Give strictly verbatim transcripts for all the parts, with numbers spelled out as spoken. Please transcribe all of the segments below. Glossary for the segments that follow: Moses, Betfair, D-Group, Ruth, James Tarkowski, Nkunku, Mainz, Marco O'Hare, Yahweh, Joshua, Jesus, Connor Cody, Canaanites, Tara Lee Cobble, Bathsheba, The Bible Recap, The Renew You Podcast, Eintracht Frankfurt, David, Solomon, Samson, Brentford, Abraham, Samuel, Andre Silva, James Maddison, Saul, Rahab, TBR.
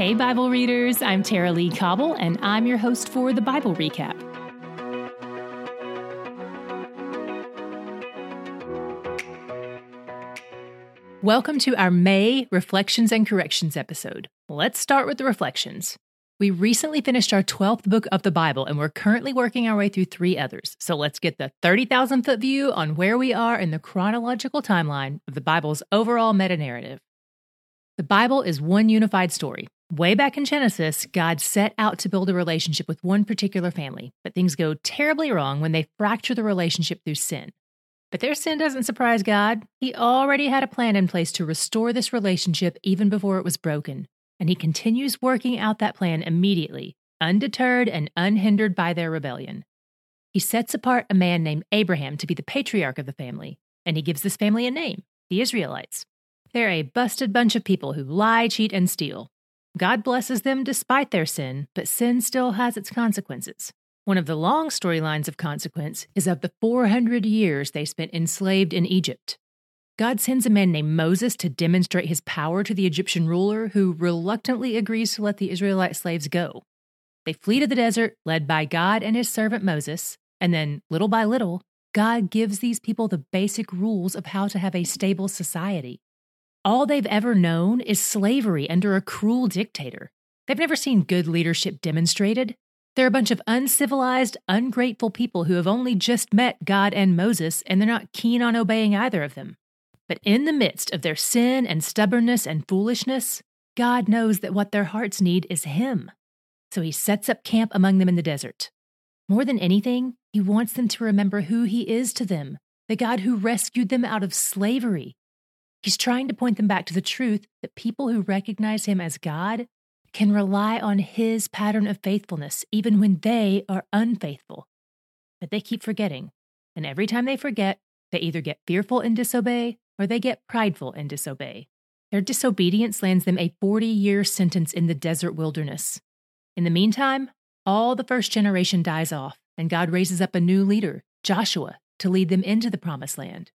Hey, Bible readers, I'm Tara Lee Cobble, and I'm your host for The Bible Recap. Welcome to our May Reflections and Corrections episode. Let's start with the reflections. We recently finished our twelfth book of the Bible, and we're currently working our way through three others. So let's get the thirty thousand foot view on where we are in the chronological timeline of the Bible's overall meta-narrative. The Bible is one unified story. Way back in Genesis, God set out to build a relationship with one particular family, but things go terribly wrong when they fracture the relationship through sin. But their sin doesn't surprise God. He already had a plan in place to restore this relationship even before it was broken, and he continues working out that plan immediately, undeterred and unhindered by their rebellion. He sets apart a man named Abraham to be the patriarch of the family, and he gives this family a name, the Israelites. They're a busted bunch of people who lie, cheat, and steal. God blesses them despite their sin, but sin still has its consequences. One of the long storylines of consequence is of the four hundred years they spent enslaved in Egypt. God sends a man named Moses to demonstrate his power to the Egyptian ruler, who reluctantly agrees to let the Israelite slaves go. They flee to the desert, led by God and his servant Moses, and then, little by little, God gives these people the basic rules of how to have a stable society. All they've ever known is slavery under a cruel dictator. They've never seen good leadership demonstrated. They're a bunch of uncivilized, ungrateful people who have only just met God and Moses, and they're not keen on obeying either of them. But in the midst of their sin and stubbornness and foolishness, God knows that what their hearts need is Him. So He sets up camp among them in the desert. More than anything, He wants them to remember who He is to them, the God who rescued them out of slavery. He's trying to point them back to the truth that people who recognize Him as God can rely on His pattern of faithfulness, even when they are unfaithful. But they keep forgetting, and every time they forget, they either get fearful and disobey, or they get prideful and disobey. Their disobedience lands them a forty-year sentence in the desert wilderness. In the meantime, all the first generation dies off, and God raises up a new leader, Joshua, to lead them into the Promised Land.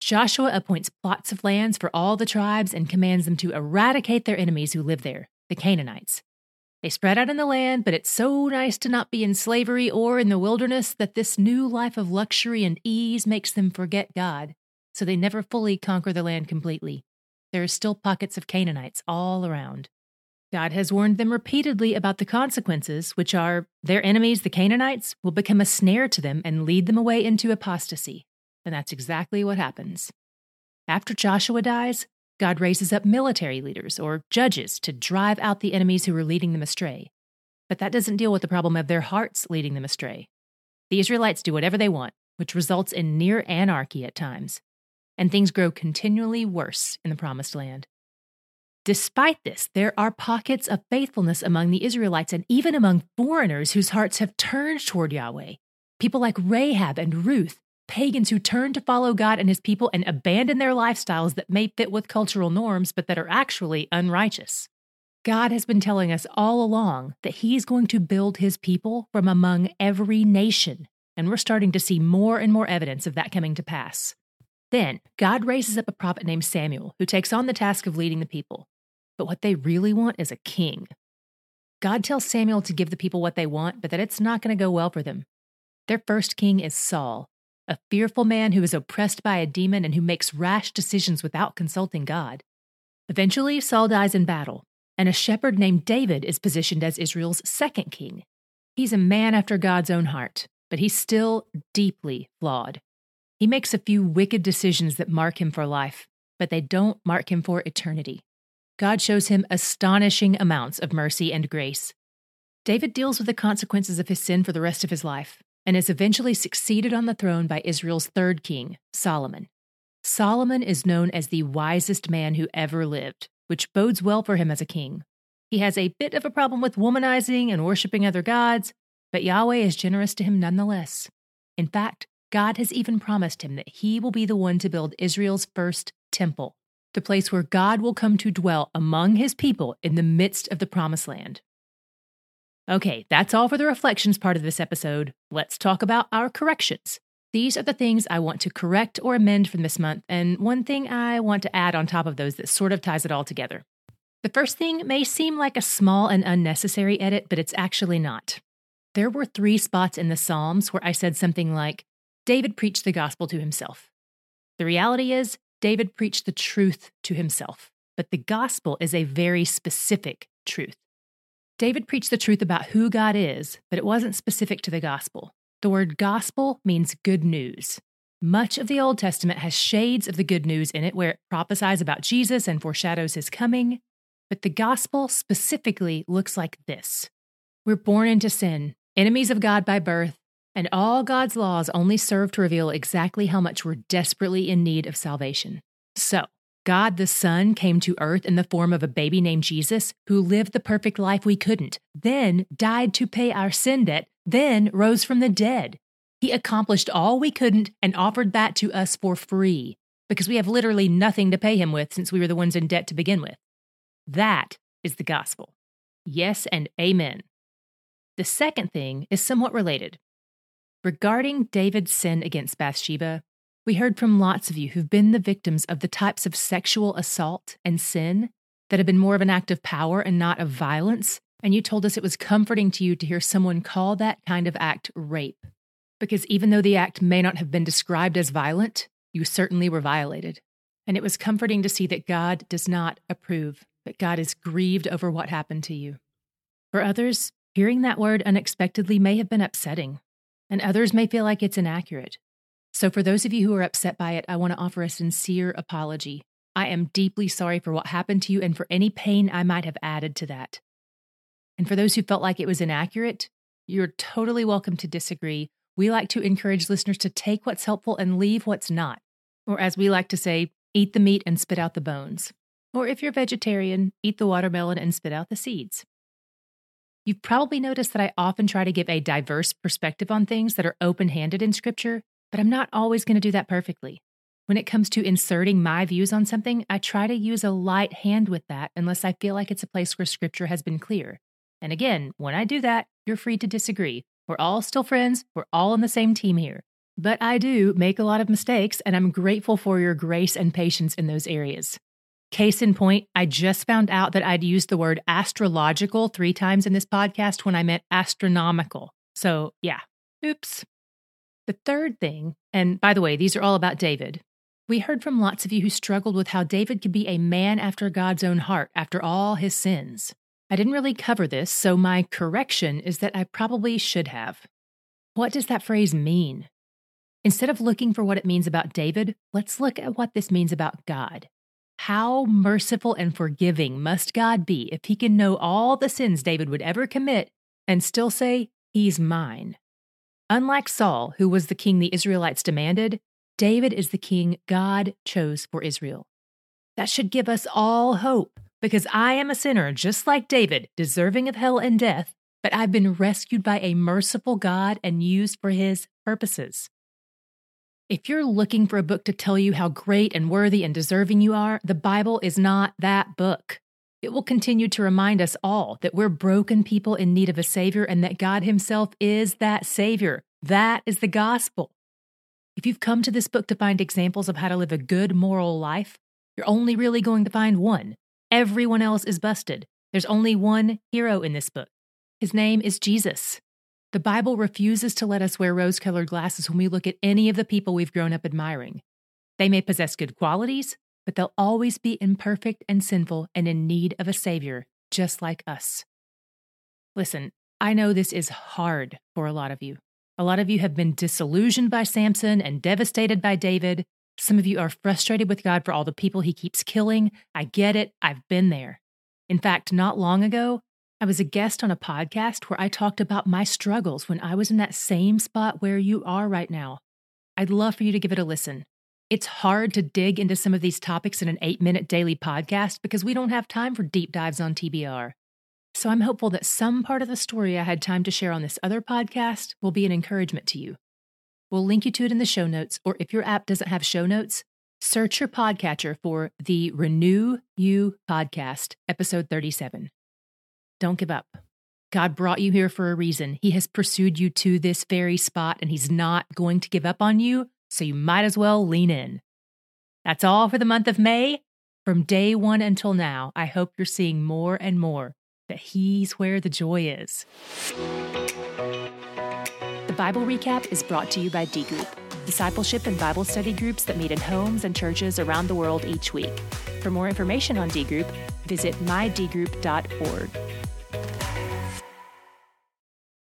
Joshua appoints plots of lands for all the tribes and commands them to eradicate their enemies who live there, the Canaanites. They spread out in the land, but it's so nice to not be in slavery or in the wilderness that this new life of luxury and ease makes them forget God, so they never fully conquer the land completely. There are still pockets of Canaanites all around. God has warned them repeatedly about the consequences, which are their enemies, the Canaanites, will become a snare to them and lead them away into apostasy. And that's exactly what happens. After Joshua dies, God raises up military leaders or judges to drive out the enemies who are leading them astray. But that doesn't deal with the problem of their hearts leading them astray. The Israelites do whatever they want, which results in near anarchy at times. And things grow continually worse in the Promised Land. Despite this, there are pockets of faithfulness among the Israelites and even among foreigners whose hearts have turned toward Yahweh. People like Rahab and Ruth, pagans who turn to follow God and his people and abandon their lifestyles that may fit with cultural norms, but that are actually unrighteous. God has been telling us all along that he's going to build his people from among every nation, and we're starting to see more and more evidence of that coming to pass. Then, God raises up a prophet named Samuel, who takes on the task of leading the people. But what they really want is a king. God tells Samuel to give the people what they want, but that it's not going to go well for them. Their first king is Saul, a fearful man who is oppressed by a demon and who makes rash decisions without consulting God. Eventually, Saul dies in battle, and a shepherd named David is positioned as Israel's second king. He's a man after God's own heart, but he's still deeply flawed. He makes a few wicked decisions that mark him for life, but they don't mark him for eternity. God shows him astonishing amounts of mercy and grace. David deals with the consequences of his sin for the rest of his life, and is eventually succeeded on the throne by Israel's third king, Solomon. Solomon is known as the wisest man who ever lived, which bodes well for him as a king. He has a bit of a problem with womanizing and worshiping other gods, but Yahweh is generous to him nonetheless. In fact, God has even promised him that he will be the one to build Israel's first temple, the place where God will come to dwell among his people in the midst of the Promised Land. Okay, that's all for the reflections part of this episode. Let's talk about our corrections. These are the things I want to correct or amend from this month, and one thing I want to add on top of those that sort of ties it all together. The first thing may seem like a small and unnecessary edit, but it's actually not. There were three spots in the Psalms where I said something like, David preached the gospel to himself. The reality is, David preached the truth to himself, but the gospel is a very specific truth. David preached the truth about who God is, but it wasn't specific to the gospel. The word gospel means good news. Much of the Old Testament has shades of the good news in it where it prophesies about Jesus and foreshadows his coming, but the gospel specifically looks like this. We're born into sin, enemies of God by birth, and all God's laws only serve to reveal exactly how much we're desperately in need of salvation. So, God the Son came to earth in the form of a baby named Jesus who lived the perfect life we couldn't, then died to pay our sin debt, then rose from the dead. He accomplished all we couldn't and offered that to us for free because we have literally nothing to pay him with since we were the ones in debt to begin with. That is the gospel. Yes and amen. The second thing is somewhat related. Regarding David's sin against Bathsheba, we heard from lots of you who've been the victims of the types of sexual assault and sin that have been more of an act of power and not of violence, and you told us it was comforting to you to hear someone call that kind of act rape, because even though the act may not have been described as violent, you certainly were violated. And it was comforting to see that God does not approve, that God is grieved over what happened to you. For others, hearing that word unexpectedly may have been upsetting, and others may feel like it's inaccurate. So for those of you who are upset by it, I want to offer a sincere apology. I am deeply sorry for what happened to you and for any pain I might have added to that. And for those who felt like it was inaccurate, you're totally welcome to disagree. We like to encourage listeners to take what's helpful and leave what's not. Or as we like to say, eat the meat and spit out the bones. Or if you're vegetarian, eat the watermelon and spit out the seeds. You've probably noticed that I often try to give a diverse perspective on things that are open-handed in Scripture, but I'm not always going to do that perfectly. When it comes to inserting my views on something, I try to use a light hand with that unless I feel like it's a place where Scripture has been clear. And again, when I do that, you're free to disagree. We're all still friends. We're all on the same team here. But I do make a lot of mistakes, and I'm grateful for your grace and patience in those areas. Case in point, I just found out that I'd used the word astrological three times in this podcast when I meant astronomical. So yeah, oops. The third thing, and by the way, these are all about David. We heard from lots of you who struggled with how David could be a man after God's own heart after all his sins. I didn't really cover this, so my correction is that I probably should have. What does that phrase mean? Instead of looking for what it means about David, let's look at what this means about God. How merciful and forgiving must God be if he can know all the sins David would ever commit and still say, he's mine? Unlike Saul, who was the king the Israelites demanded, David is the king God chose for Israel. That should give us all hope, because I am a sinner just like David, deserving of hell and death, but I've been rescued by a merciful God and used for his purposes. If you're looking for a book to tell you how great and worthy and deserving you are, the Bible is not that book. It will continue to remind us all that we're broken people in need of a Savior and that God himself is that Savior. That is the gospel. If you've come to this book to find examples of how to live a good moral life, you're only really going to find one. Everyone else is busted. There's only one hero in this book. His name is Jesus. The Bible refuses to let us wear rose-colored glasses when we look at any of the people we've grown up admiring. They may possess good qualities, but they'll always be imperfect and sinful and in need of a Savior, just like us. Listen, I know this is hard for a lot of you. A lot of you have been disillusioned by Samson and devastated by David. Some of you are frustrated with God for all the people he keeps killing. I get it. I've been there. In fact, not long ago, I was a guest on a podcast where I talked about my struggles when I was in that same spot where you are right now. I'd love for you to give it a listen. It's hard to dig into some of these topics in an eight-minute daily podcast because we don't have time for deep dives on T B R. So I'm hopeful that some part of the story I had time to share on this other podcast will be an encouragement to you. We'll link you to it in the show notes, or if your app doesn't have show notes, search your podcatcher for The Renew You Podcast, episode thirty-seven. Don't give up. God brought you here for a reason. He has pursued you to this very spot, and he's not going to give up on you, so you might as well lean in. That's all for the month of May. From day one until now, I hope you're seeing more and more that He's where the joy is. The Bible Recap is brought to you by D-Group, discipleship and Bible study groups that meet in homes and churches around the world each week. For more information on D-Group, visit my d group dot org.